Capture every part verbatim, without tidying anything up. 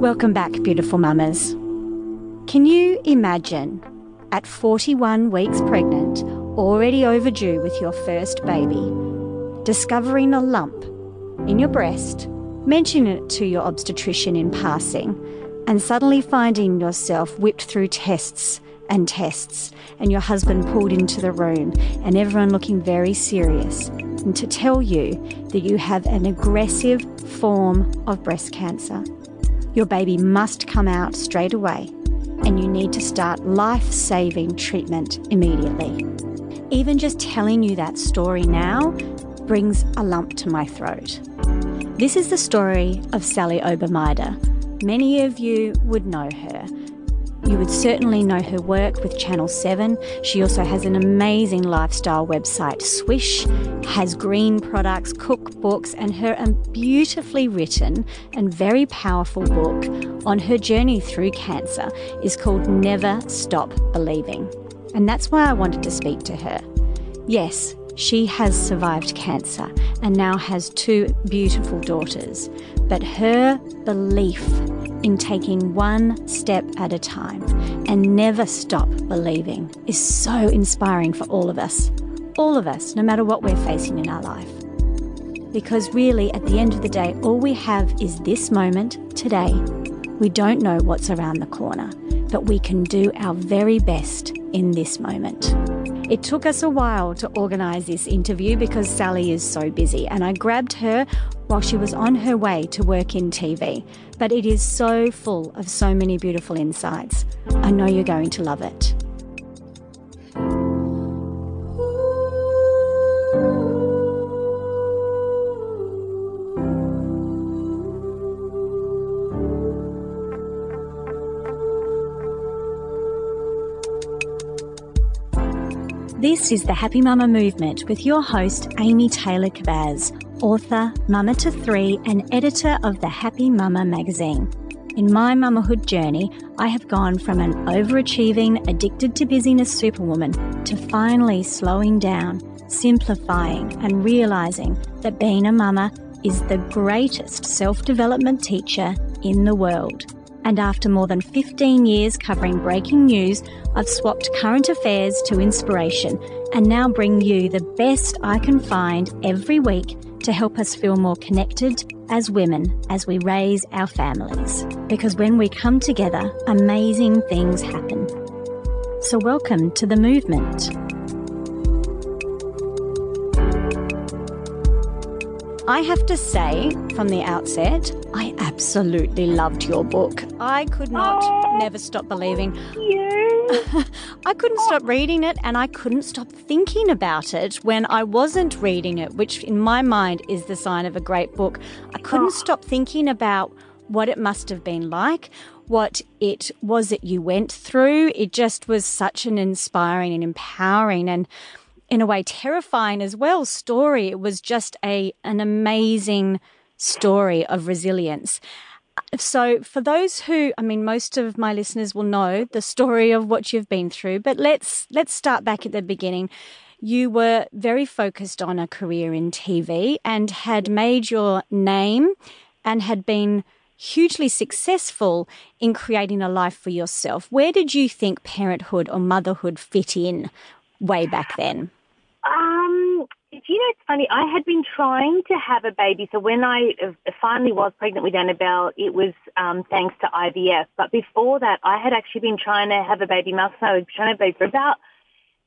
Welcome back, beautiful mamas. Can you imagine, at forty-one weeks pregnant, already overdue with your first baby, discovering a lump in your breast, mentioning it to your obstetrician in passing, and suddenly finding yourself whipped through tests and tests, and your husband pulled into the room, and everyone looking very serious, and to tell you that you have an aggressive form of breast cancer? Your baby must come out straight away, and you need to start life-saving treatment immediately. Even just telling you that story now brings a lump to my throat. This is the story of Sally Obermeder. Many of you would know her. You would certainly know her work with Channel seven. She also has an amazing lifestyle website, Swish, has green products, cookbooks, and her beautifully written and very powerful book on her journey through cancer is called Never Stop Believing. And that's why I wanted to speak to her. Yes, she has survived cancer and now has two beautiful daughters, but her belief in taking one step at a time and never stop believing is so inspiring for all of us. All of us, no matter what we're facing in our life. Because really, at the end of the day, all we have is this moment, today. We don't know what's around the corner, but we can do our very best in this moment. It took us a while to organise this interview because Sally is so busy, and I grabbed her while she was on her way to work in T V. But it is so full of so many beautiful insights. I know you're going to love it. This is the Happy Mama Movement with your host, Amy Taylor Kavaz, author, mama to three, and editor of the Happy Mama magazine. In my mamahood journey, I have gone from an overachieving, addicted to busyness superwoman to finally slowing down, simplifying, and realizing that being a mama is the greatest self-development teacher in the world. And after more than fifteen years covering breaking news, I've swapped current affairs to inspiration and now bring you the best I can find every week to help us feel more connected as women as we raise our families. Because when we come together, amazing things happen. So welcome to the movement. I have to say, from the outset, I absolutely loved your book. I could not oh, never stop believing. Yeah. I couldn't oh. stop reading it, and I couldn't stop thinking about it when I wasn't reading it, which in my mind is the sign of a great book. I couldn't oh. stop thinking about what it must have been like, what it was that you went through. It just was such an inspiring and empowering and, in a way, terrifying as well story. It was just a an amazing story of resilience. So for those who, I mean, most of my listeners will know the story of what you've been through, but let's let's start back at the beginning. You were very focused on a career in T V and had made your name and had been hugely successful in creating a life for yourself. Where did you think parenthood or motherhood fit in way back then? Um, you know, it's funny. I had been trying to have a baby. So when I finally was pregnant with Annabelle, it was um, thanks to I V F. But before that, I had actually been trying to have a baby myself. I was trying to have a baby for about,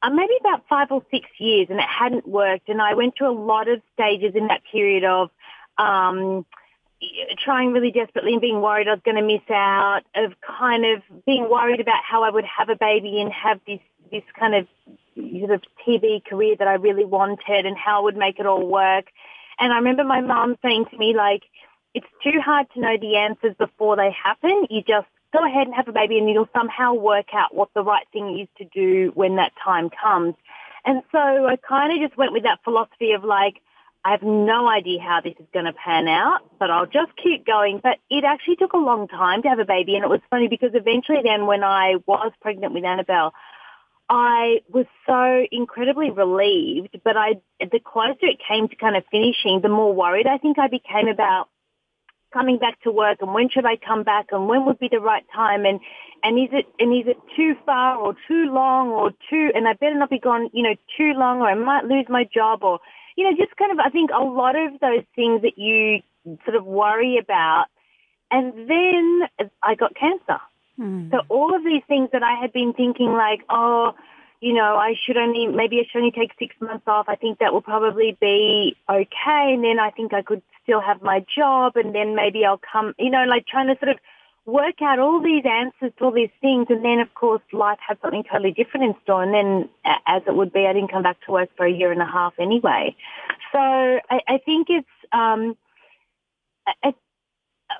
uh, maybe about five or six years, and it hadn't worked. And I went through a lot of stages in that period of um, trying really desperately and being worried I was going to miss out, of kind of being worried about how I would have a baby and have this, this kind of sort of T V career that I really wanted and how I would make it all work. And I remember my mom saying to me, like, it's too hard to know the answers before they happen. You just go ahead and have a baby and you'll somehow work out what the right thing is to do when that time comes. And so I kind of just went with that philosophy of like, I have no idea how this is going to pan out, but I'll just keep going. But it actually took a long time to have a baby. And it was funny because eventually then when I was pregnant with Annabelle, I was so incredibly relieved, but I, the closer it came to kind of finishing, the more worried I think I became about coming back to work and when should I come back and when would be the right time and, and is it, and is it too far or too long or too, and I better not be gone, you know, too long or I might lose my job or, you know, just kind of, I think a lot of those things that you sort of worry about. And then I got cancer. Hmm. So all of these things that I had been thinking like, oh, you know, I should only, maybe I should only take six months off. I think that will probably be okay. And then I think I could still have my job and then maybe I'll come, you know, like trying to sort of work out all these answers to all these things. And then, of course, life had something totally different in store. And then, as it would be, I didn't come back to work for a year and a half anyway. So I, I think it's, um, I,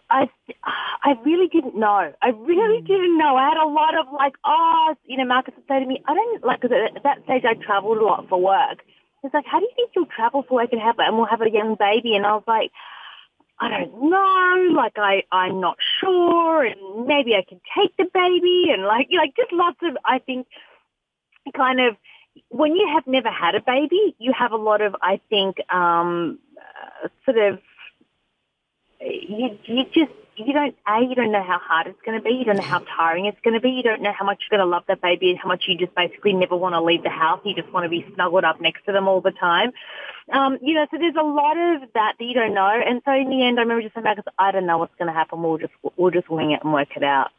I, I really didn't know. I really mm. didn't know. I had a lot of like, oh, you know, Marcus would say to me, I don't, like, 'cause at that stage I traveled a lot for work. It's like, how do you think you'll travel for work and have it and we'll have a young baby? And I was like, I don't know, like I, I'm not sure, and maybe I can take the baby, and like, like just lots of, I think, kind of, when you have never had a baby, you have a lot of, I think, um, uh, sort of, you, you just, you don't, A, you don't know how hard it's going to be, you don't know how tiring it's going to be, you don't know how much you're going to love that baby and how much you just basically never want to leave the house, you just want to be snuggled up next to them all the time. Um, you know, so there's a lot of that that you don't know. And so in the end, I remember just saying, I don't know what's going to happen. We'll just, we'll just wing it and work it out.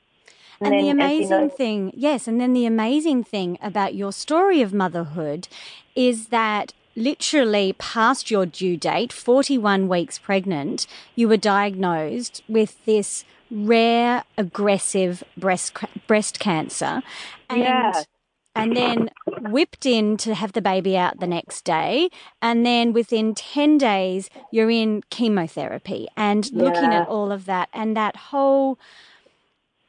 And, and then, the amazing you know, thing, yes, and then the amazing thing about your story of motherhood is that literally past your due date, forty-one weeks pregnant, you were diagnosed with this rare, aggressive breast breast cancer. And yeah. And then whipped in to have the baby out the next day. And then within ten days, you're in chemotherapy and yeah. looking at all of that. And that whole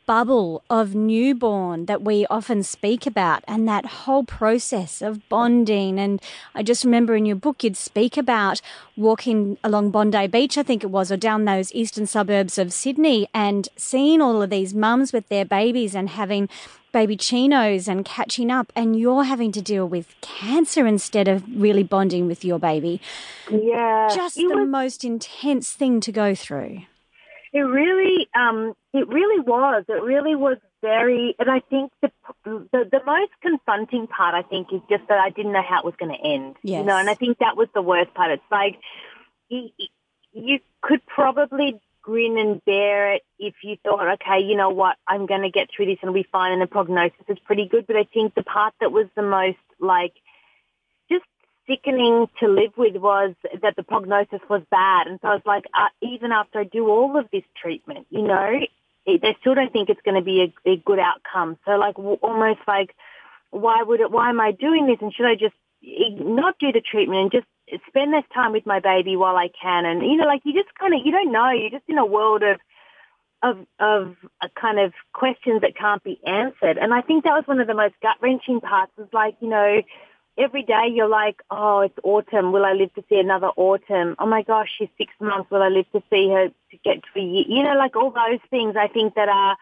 bubble of newborn that we often speak about and that whole process of bonding. And I just remember in your book, you'd speak about walking along Bondi Beach, I think it was, or down those eastern suburbs of Sydney and seeing all of these mums with their babies and having baby chinos and catching up, and you're having to deal with cancer instead of really bonding with your baby. Yeah. Just the was, most intense thing to go through. It really, um, it really was. It really was very, and I think the, the the most confronting part, I think, is just that I didn't know how it was going to end. Yes. You know, and I think that was the worst part. It's like you, you could probably grin and bear it if you thought, okay, you know what, I'm going to get through this and it'll be fine and the prognosis is pretty good. But I think the part that was the most, like, just sickening to live with was that the prognosis was bad. And so I was like, uh, even after I do all of this treatment, you know, it, they still don't think it's going to be a, a good outcome. So, like, w- almost like, why would it, why am I doing this? And should I just not do the treatment and just spend this time with my baby while I can? And, you know, like, you just kind of, you don't know. You're just in a world of, of, of a kind of questions that can't be answered. And I think that was one of the most gut-wrenching parts is like, you know, every day you're like, oh, it's autumn. Will I live to see another autumn? Oh my gosh, she's six months. Will I live to see her to get to a year? You know, like all those things I think that are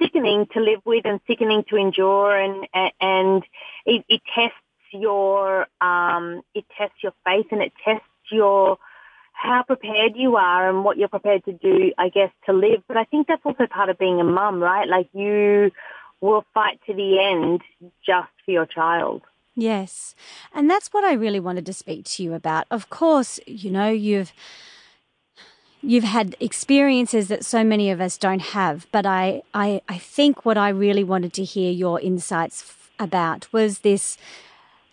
sickening to live with and sickening to endure. And, and it, it tests your um it tests your faith and it tests your how prepared you are and what you're prepared to do, I guess, to live. But I think that's also part of being a mum, right? Like you will fight to the end just for your child. Yes. And that's what I really wanted to speak to you about. Of course, you know, you've You've had experiences that so many of us don't have, but I, I, I think what I really wanted to hear your insights f- about was this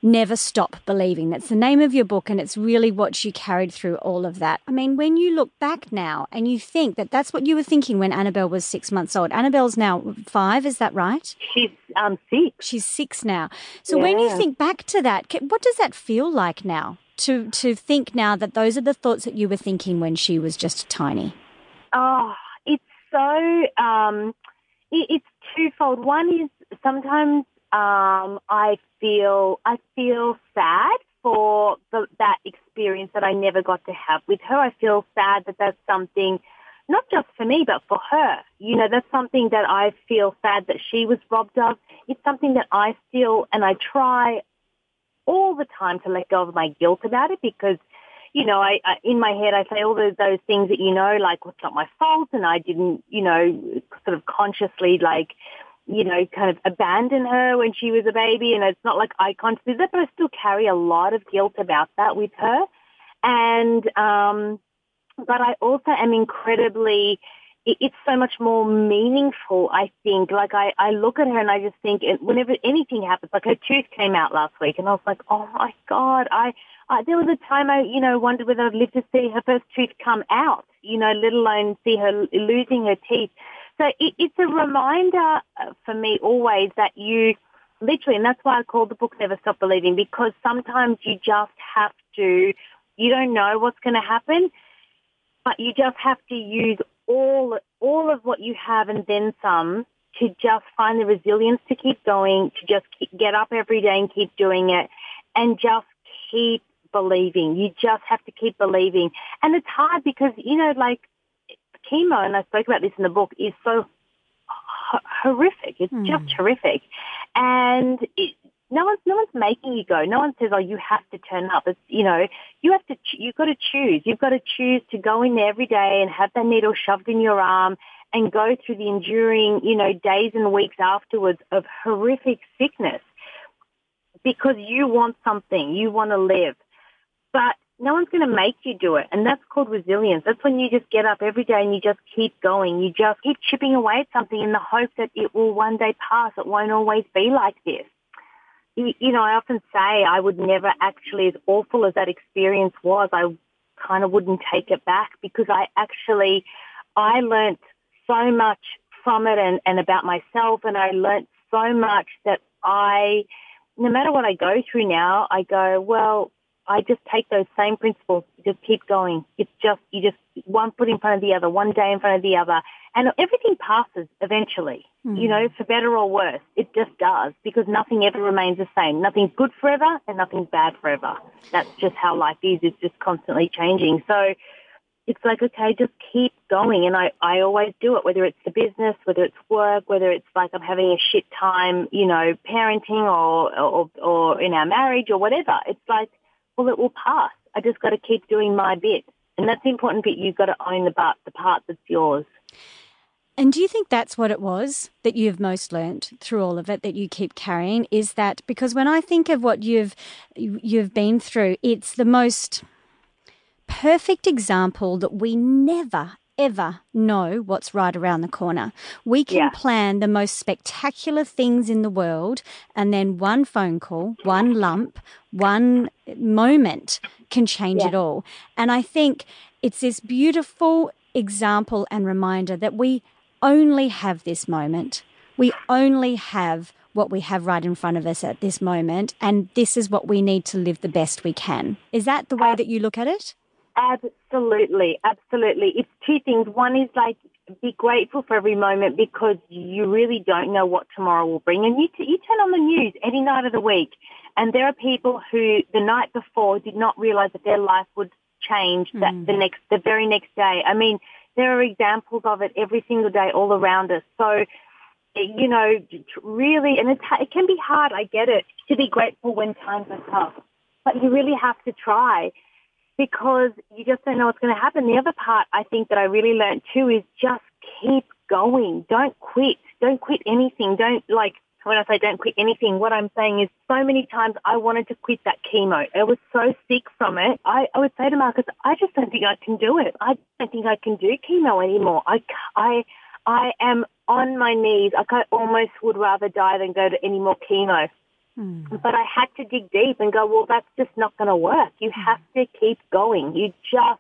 Never Stop Believing. That's the name of your book, and it's really what you carried through all of that. I mean, when you look back now and you think that that's what you were thinking when Annabelle was six months old. Annabelle's now five, is that right? She's um, six. She's six now. So yeah. When you think back to that, what does that feel like now? To to think now that those are the thoughts that you were thinking when she was just tiny? Oh, it's so, um, it, it's twofold. One is sometimes um, I feel I feel sad for the, that experience that I never got to have with her. I feel sad that that's something, not just for me, but for her. You know, that's something that I feel sad that she was robbed of. It's something that I feel, and I try all the time to let go of my guilt about it, because, you know, I, I in my head I say all those, those things that, you know, like, well, it's not my fault, and I didn't, you know, sort of consciously, like, you know, kind of abandon her when she was a baby, and it's not like I consciously did that, but I still carry a lot of guilt about that with her. And um, but I also am incredibly, it, it's so much more meaningful, I think. Like, I, I look at her and I just think, whenever anything happens, like her tooth came out last week, and I was like, oh my God, I, I there was a time I, you know, wondered whether I'd live to see her first tooth come out, you know, let alone see her losing her teeth. So it, it's a reminder for me always that you literally, and that's why I call the book Never Stop Believing, because sometimes you just have to, you don't know what's going to happen, but you just have to use all all of what you have and then some to just find the resilience to keep going, to just keep, get up every day and keep doing it, and just keep believing. You just have to keep believing. And it's hard because, you know, like, chemo, and I spoke about this in the book, is so h- horrific. It's mm. just horrific. And it, no one's no one's making you go. No one says, oh, you have to turn up. It's, you know, you have to, ch- you've got to choose. You've got to choose to go in there every day and have that needle shoved in your arm and go through the enduring, you know, days and weeks afterwards of horrific sickness because you want something. You want to live. But no one's going to make you do it, and that's called resilience. That's when you just get up every day and you just keep going. You just keep chipping away at something in the hope that it will one day pass. It won't always be like this. You, you know, I often say I would never actually, as awful as that experience was, I kind of wouldn't take it back because I actually, I learnt so much from it and, and about myself, and I learnt so much that I, no matter what I go through now, I go, well, I just take those same principles, just keep going. It's just, you just, one foot in front of the other, one day in front of the other, and everything passes eventually, mm. you know, for better or worse. It just does, because nothing ever remains the same. Nothing's good forever and nothing's bad forever. That's just how life is. It's just constantly changing. So it's like, okay, just keep going. And I, I always do it, whether it's the business, whether it's work, whether it's like I'm having a shit time, you know, parenting or, or, or in our marriage or whatever. It's like, well, it will pass. I just got to keep doing my bit. And that's the important bit. You've got to own the part, the part that's yours. And do you think that's what it was that you've most learnt through all of it, that you keep carrying? Is that, because when I think of what you've you've been through, it's the most perfect example that we never, ever know what's right around the corner. We can yeah. plan the most spectacular things in the world, and then one phone call, one lump, one moment can change yeah. it all. And I think it's this beautiful example and reminder that we only have this moment. We only have what we have right in front of us at this moment, and this is what we need to live the best we can. Is that the way that you look at it? Absolutely, absolutely. It's two things. One is like, be grateful for every moment because you really don't know what tomorrow will bring. And you, t- you turn on the news any night of the week, and there are people who the night before did not realize that their life would change mm. that the next, the very next day. I mean, there are examples of it every single day all around us. So, you know, really, and it's, it can be hard, I get it, to be grateful when times are tough. But you really have to try, because you just don't know what's going to happen. The other part I think that I really learned too is just keep going. Don't quit. Don't quit anything. Don't, like, when I say don't quit anything, what I'm saying is so many times I wanted to quit that chemo. I was so sick from it. I, I would say to Marcus, I just don't think I can do it. I don't think I can do chemo anymore. I, I, I am on my knees. Like, I almost would rather die than go to any more chemo. Hmm. But I had to dig deep and go, well, that's just not going to work. You have to keep going. You just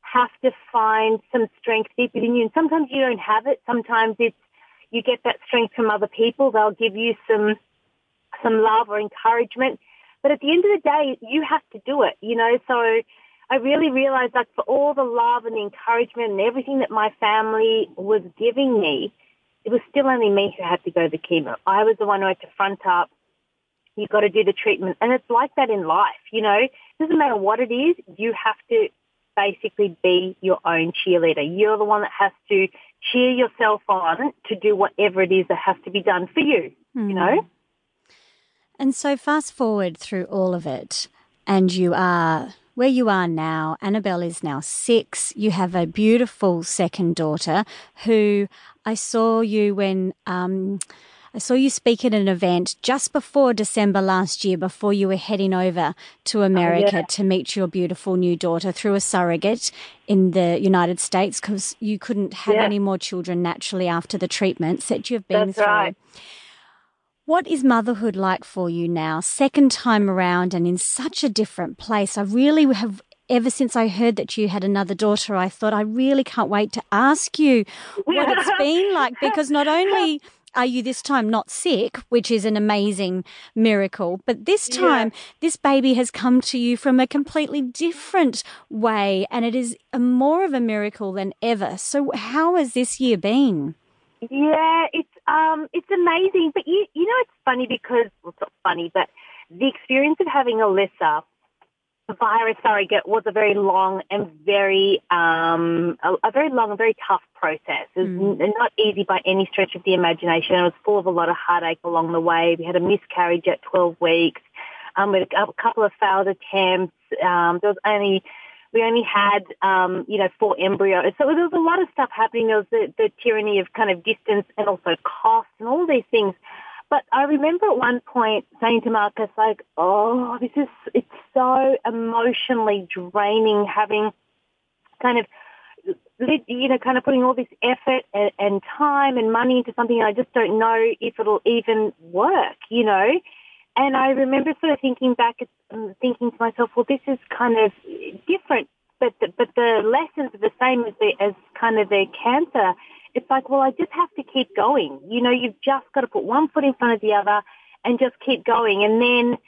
have to find some strength deep within you. And sometimes you don't have it. Sometimes it's you get that strength from other people. They'll give you some some love or encouragement. But at the end of the day, you have to do it, you know. So I really realized, like, for all the love and the encouragement and everything that my family was giving me, it was still only me who had to go to the chemo. I was the one who had to front up. You've got to do the treatment. And it's like that in life, you know. It doesn't matter what it is. You have to basically be your own cheerleader. You're the one that has to cheer yourself on to do whatever it is that has to be done for you, mm. you know. And so fast forward through all of it, and you are where you are now. Annabelle is now six. You have a beautiful second daughter who I saw you when... Um, I saw you speak at an event just before December last year, before you were heading over to America oh, yeah. to meet your beautiful new daughter through a surrogate in the United States, because you couldn't have yeah. any more children naturally after the treatments that you've been That's through. Right. What is motherhood like for you now, second time around and in such a different place? I really have... Ever since I heard that you had another daughter, I thought I really can't wait to ask you what it's been like, because not only are you this time not sick, which is an amazing miracle, but this time yeah. this baby has come to you from a completely different way, and it is a more of a miracle than ever. So how has this year been? Yeah, it's um, it's amazing. But, you, you know, it's funny because, well, it's not funny, but the experience of having Alyssa via a surrogate was a very long and very, um, a, a very long and very tough process. It was mm. not easy by any stretch of the imagination. It was full of a lot of heartache along the way. We had a miscarriage at twelve weeks. Um, we had a couple of failed attempts. Um, there was only, we only had, um, you know, four embryos. So there was a lot of stuff happening. There was the, the tyranny of kind of distance and also cost and all these things. But I remember at one point saying to Marcus, like, oh, this is, it's so emotionally draining having kind of, you know, kind of putting all this effort and, and time and money into something. I just don't know if it'll even work, you know. And I remember sort of thinking back and thinking to myself, well, this is kind of different, but the, but the lessons are the same as the, as kind of the cancer. It's like, well, I just have to keep going. You know, you've just got to put one foot in front of the other and just keep going. And then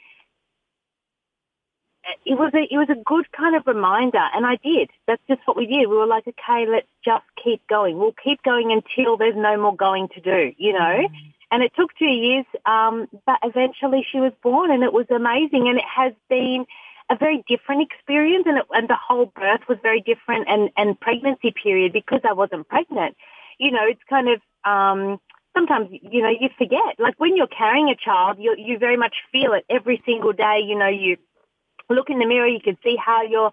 it was a, it was a good kind of reminder, and I did. That's just what we did. We were like, okay, let's just keep going. We'll keep going until there's no more going to do, you know. Mm-hmm. And it took two years, um, but eventually she was born, and it was amazing. And it has been a very different experience, and, it, and the whole birth was very different, and, and pregnancy period, because I wasn't pregnant. You know, it's kind of, um, sometimes, you know, you forget. Like when you're carrying a child, you you very much feel it every single day. You know, you look in the mirror, you can see how you're,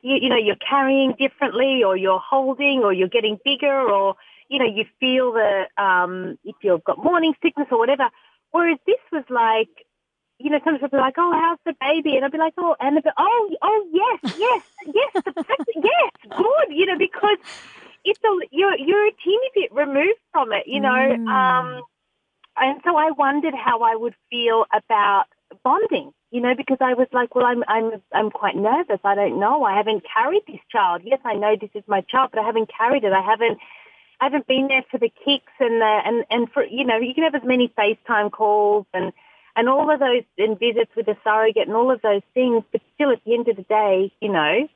you, you know, you're carrying differently, or you're holding, or you're getting bigger, or, you know, you feel the, um, if you've got morning sickness or whatever. Whereas this was like, you know, sometimes I'd be like, oh, how's the baby? And I'd be like, oh, Annabelle, oh, oh, yes, yes, yes, the pregnancy, yes, good, you know, because... It's a, you're, you're a teeny bit removed from it, you know. Mm. Um, and so I wondered how I would feel about bonding, you know, because I was like, well, I'm I'm I'm quite nervous. I don't know. I haven't carried this child. Yes, I know this is my child, but I haven't carried it. I haven't I haven't been there for the kicks and the, and and for, you know, you can have as many FaceTime calls and and all of those, and visits with a surrogate and all of those things, but still at the end of the day, you know,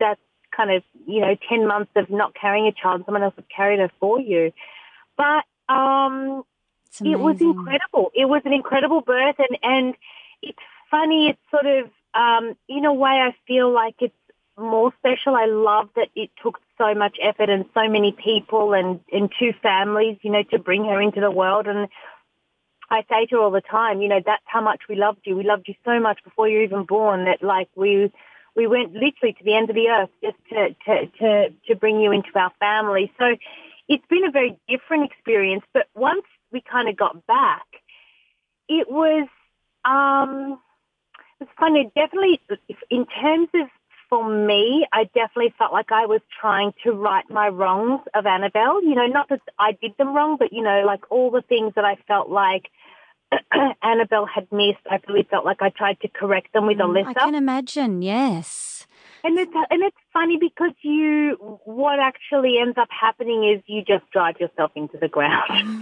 that's kind of, you know, ten months of not carrying a child, someone else would carry her for you. But um, it was incredible. It was an incredible birth. And, and it's funny, it's sort of, um, in a way, I feel like it's more special. I love that it took so much effort and so many people and, and two families, you know, to bring her into the world. And I say to her all the time, you know, that's how much we loved you. We loved you so much before you were even born that, like, we... We went literally to the end of the earth just to, to, to, to bring you into our family. So it's been a very different experience. But once we kind of got back, it was, um, it was funny. Definitely, in terms of, for me, I definitely felt like I was trying to right my wrongs of Annabelle. You know, not that I did them wrong, but, you know, like all the things that I felt like Annabelle had missed, I really felt like I tried to correct them with mm, Alyssa. I can imagine, yes. And it's, and it's funny because you, what actually ends up happening is you just drive yourself into the ground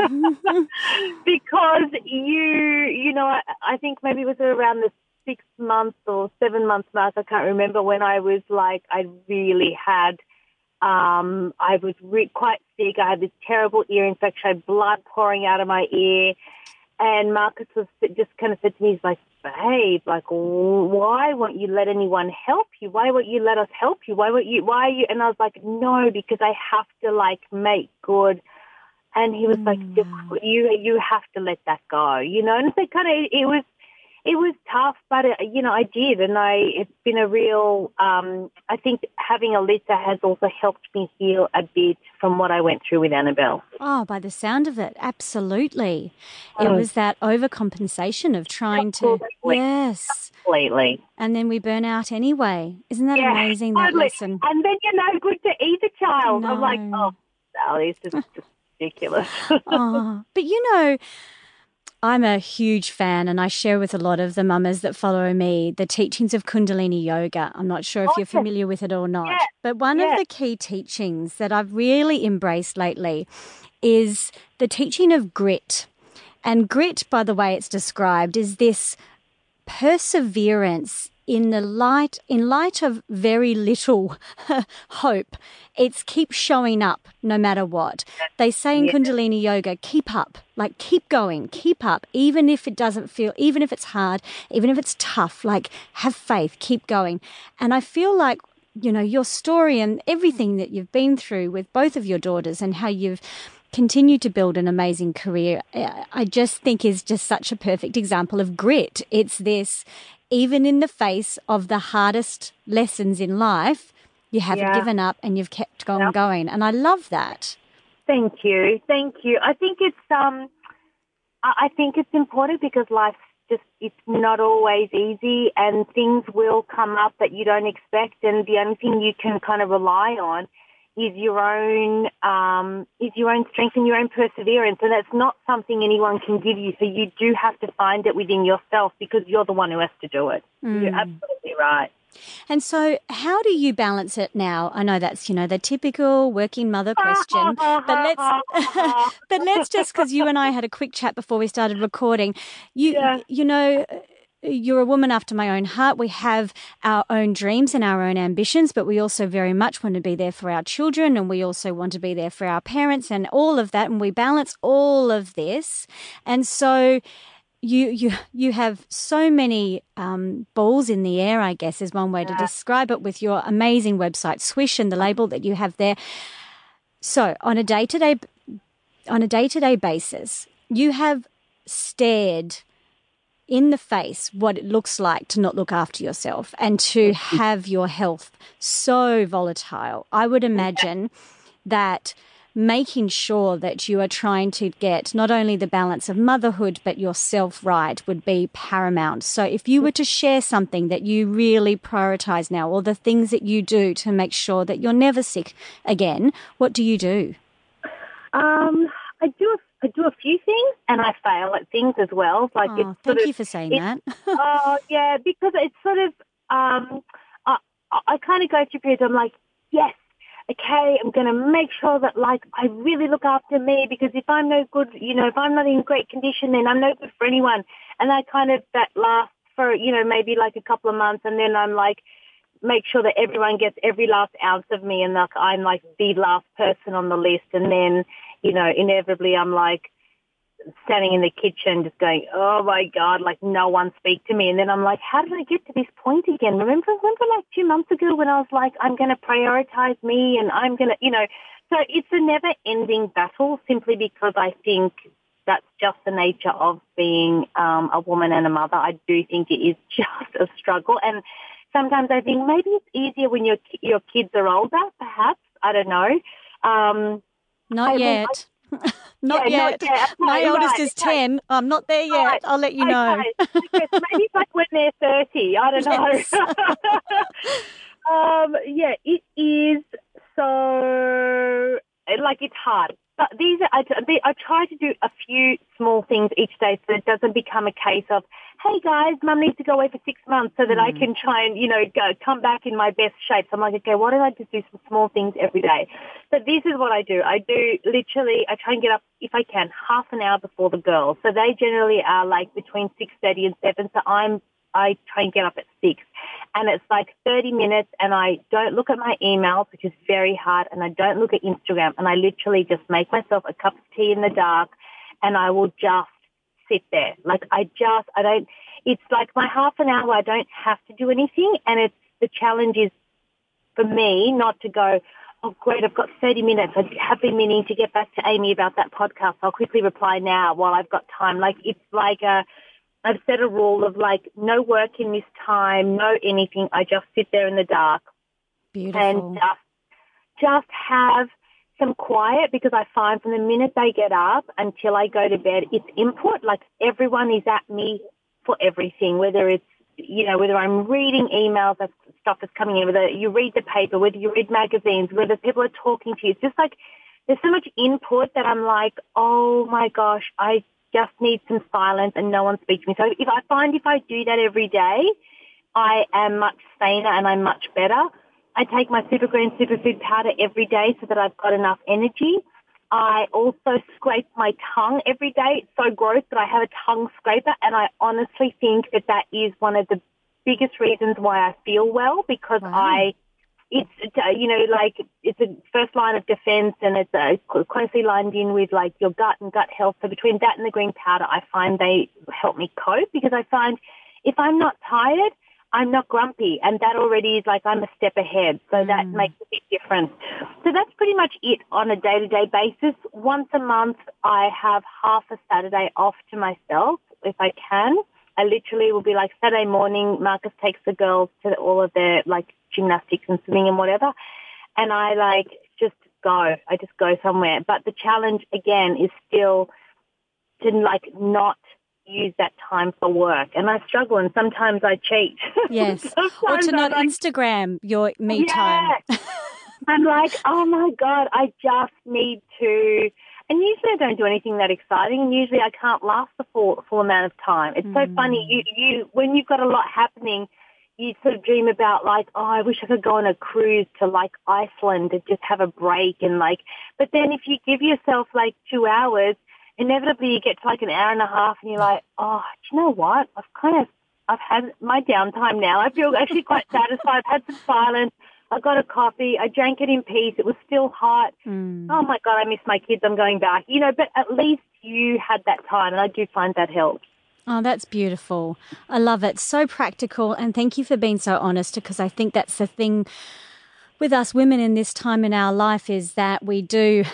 because you, you know, I, I think maybe it was around the six months or seven months mark, I can't remember, when I was like, I really had, um, I was re- quite sick. I had this terrible ear infection. I had blood pouring out of my ear. And Marcus was just kind of said to me, he's like, babe, like, why won't you let anyone help you? Why won't you let us help you? Why won't you? Why are you? And I was like, no, because I have to, like, make good. And he was mm. like, just, you you have to let that go, you know. And so kind of it was it was tough, but, it, you know, I did. And I it's been a real, um, I think having Alyssa has also helped me heal a bit from what I went through with Annabelle. Oh, by the sound of it, absolutely. It um, was that overcompensation of trying absolutely. to, yes. Completely. And then we burn out anyway. Isn't that yeah, amazing, that totally. lesson? And then you're no good to either child. No. I'm like, oh, Sally, this is just ridiculous. Oh, but you know, I'm a huge fan, and I share with a lot of the mamas that follow me the teachings of Kundalini Yoga. I'm not sure if you're familiar with it or not, yeah. but one yeah. of the key teachings that I've really embraced lately is the teaching of grit. And grit, by the way it's described, is this perseverance in the light, in light of very little hope. It's keep showing up no matter what. They say in yeah. Kundalini Yoga, keep up, like keep going, keep up, even if it doesn't feel, even if it's hard, even if it's tough, like have faith, keep going. And I feel like, you know, your story and everything that you've been through with both of your daughters and how you've continue to build an amazing career, I just think is just such a perfect example of grit. It's this, even in the face of the hardest lessons in life, you haven't yeah. given up and you've kept going, yep. going. And I love that. Thank you. Thank you. I think it's, um, I think it's important because life's just, it's not always easy and things will come up that you don't expect. And the only thing you can kind of rely on is your own um, is your own strength and your own perseverance, and that's not something anyone can give you. So you do have to find it within yourself because you're the one who has to do it. Mm. You're absolutely right. And so, how do you balance it now? I know that's, you know, the typical working mother question, but let's but let's just, because you and I had a quick chat before we started recording. You yeah. you know. You're a woman after my own heart. We have our own dreams and our own ambitions, but we also very much want to be there for our children, and we also want to be there for our parents and all of that, and we balance all of this. And so you you you have so many um, balls in the air, I guess is one way yeah. to describe it, with your amazing website, Swish, and the label that you have there. So on a day-to-day, on a day-to-day basis, you have stared in the face what it looks like to not look after yourself and to have your health so volatile. I would imagine that making sure that you are trying to get not only the balance of motherhood but yourself right would be paramount. So if you were to share something that you really prioritize now, or the things that you do to make sure that you're never sick again, what do you do? Um, I do a I do a few things, and I fail at things as well. Like, oh, it's sort thank of, you for saying that. Oh, yeah, because it's sort of, um, I, I kind of go through periods, I'm like, yes, okay, I'm going to make sure that, like, I really look after me, because if I'm no good, you know, if I'm not in great condition, then I'm no good for anyone. And I kind of, that lasts for, you know, maybe like a couple of months, and then I'm like, make sure that everyone gets every last ounce of me, and like I'm like the last person on the list, and then, you know, inevitably I'm like standing in the kitchen just going, oh my God, like no one speak to me. And then I'm like, how did I get to this point again? Remember, remember like two months ago when I was like, I'm going to prioritize me and I'm going to, you know, so it's a never ending battle, simply because I think that's just the nature of being um, a woman and a mother. I do think it is just a struggle. And sometimes I think maybe it's easier when your your kids are older, perhaps. I don't know. Um, not, I yet. I, not yeah, yet. Not yet. Okay, my oldest right, is okay. ten. I'm not there yet. Right. I'll let you okay. know. Okay. So maybe it's like when they're thirty. I don't yes. know. um, yeah, it is so... like it's hard. But these are, I, I try to do a few small things each day so it doesn't become a case of, hey guys, mum needs to go away for six months so that mm. I can try and, you know, go come back in my best shape. So I'm like, okay, why don't I just do some small things every day? So this is what I do. I do literally, I try and get up, if I can, half an hour before the girls. So they generally are like between six thirty and seven. So I'm, I try and get up at six. And it's like thirty minutes and I don't look at my emails, which is very hard, and I don't look at Instagram, and I literally just make myself a cup of tea in the dark and I will just sit there. Like I just, I don't, it's like my half an hour, I don't have to do anything. And it's, the challenge is for me not to go, oh great, I've got thirty minutes. I have been meaning to get back to Amy about that podcast. I'll quickly reply now while I've got time. Like it's like a, I've set a rule of like no work in this time, no anything. I just sit there in the dark. Beautiful. And just, just have some quiet, because I find from the minute they get up until I go to bed, it's input. Like everyone is at me for everything, whether it's, you know, whether I'm reading emails, that stuff is coming in, whether you read the paper, whether you read magazines, whether people are talking to you. It's just like there's so much input that I'm like, oh my gosh, I just need some silence and no one speaks to me. So if I find if I do that every day, I am much saner and I'm much better. I take my super green superfood powder every day so that I've got enough energy. I also scrape my tongue every day. It's so gross, but I have a tongue scraper, and I honestly think that that is one of the biggest reasons why I feel well, because wow. I, it's, you know, like it's a first line of defense, and it's uh, closely lined in with like your gut and gut health. So between that and the green powder, I find they help me cope, because I find if I'm not tired, I'm not grumpy, and that already is like I'm a step ahead, so that mm. makes a big difference. So that's pretty much it on a day-to-day basis. Once a month, I have half a Saturday off to myself, if I can. I literally will be like Saturday morning, Marcus takes the girls to all of their like gymnastics and swimming and whatever, and I like just go. I just go somewhere. But the challenge, again, is still to like not use that time for work, and I struggle, and sometimes I cheat. Yes, or to not like, Instagram your me yeah. time. I'm like, oh my God, I just need to, and usually I don't do anything that exciting, and usually I can't last the full, full amount of time. It's mm. so funny, you, you when you've got a lot happening, you sort of dream about like, oh, I wish I could go on a cruise to like Iceland and just have a break, and like, but then if you give yourself like two hours, inevitably you get to like an hour and a half and you're like, oh, do you know what? I've kind of, I've had my downtime now. I feel actually quite satisfied. I've had some silence. I got a coffee. I drank it in peace. It was still hot. Mm. Oh my God, I miss my kids. I'm going back. You know, but at least you had that time, and I do find that helps. Oh, that's beautiful. I love it. So practical, and thank you for being so honest, because I think that's the thing with us women in this time in our life, is that we do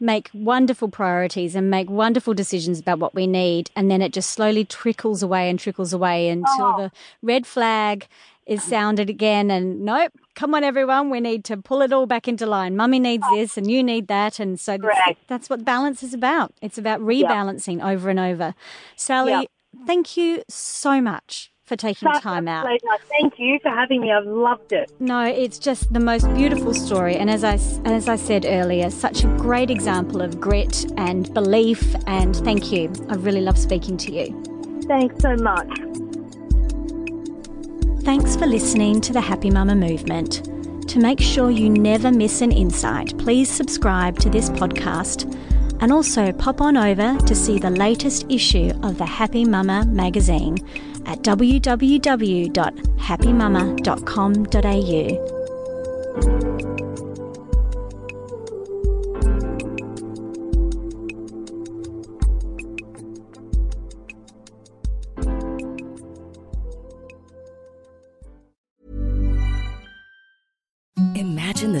make wonderful priorities and make wonderful decisions about what we need, and then it just slowly trickles away and trickles away until oh. the red flag is sounded again, and nope, come on everyone, we need to pull it all back into line. Mummy needs oh. this and you need that, and so that's, that's what balance is about. It's about rebalancing yeah. over and over. Sally, yeah. thank you so much for taking Such time out. Thank you for having me. I've loved it. No, it's just the most beautiful story. And as I, as I said earlier, such a great example of grit and belief. And thank you. I really love speaking to you. Thanks so much. Thanks for listening to the Happy Mama Movement. To make sure you never miss an insight, please subscribe to this podcast, and also pop on over to see the latest issue of the Happy Mama magazine at w w w dot happy mama dot com dot a u. Imagine the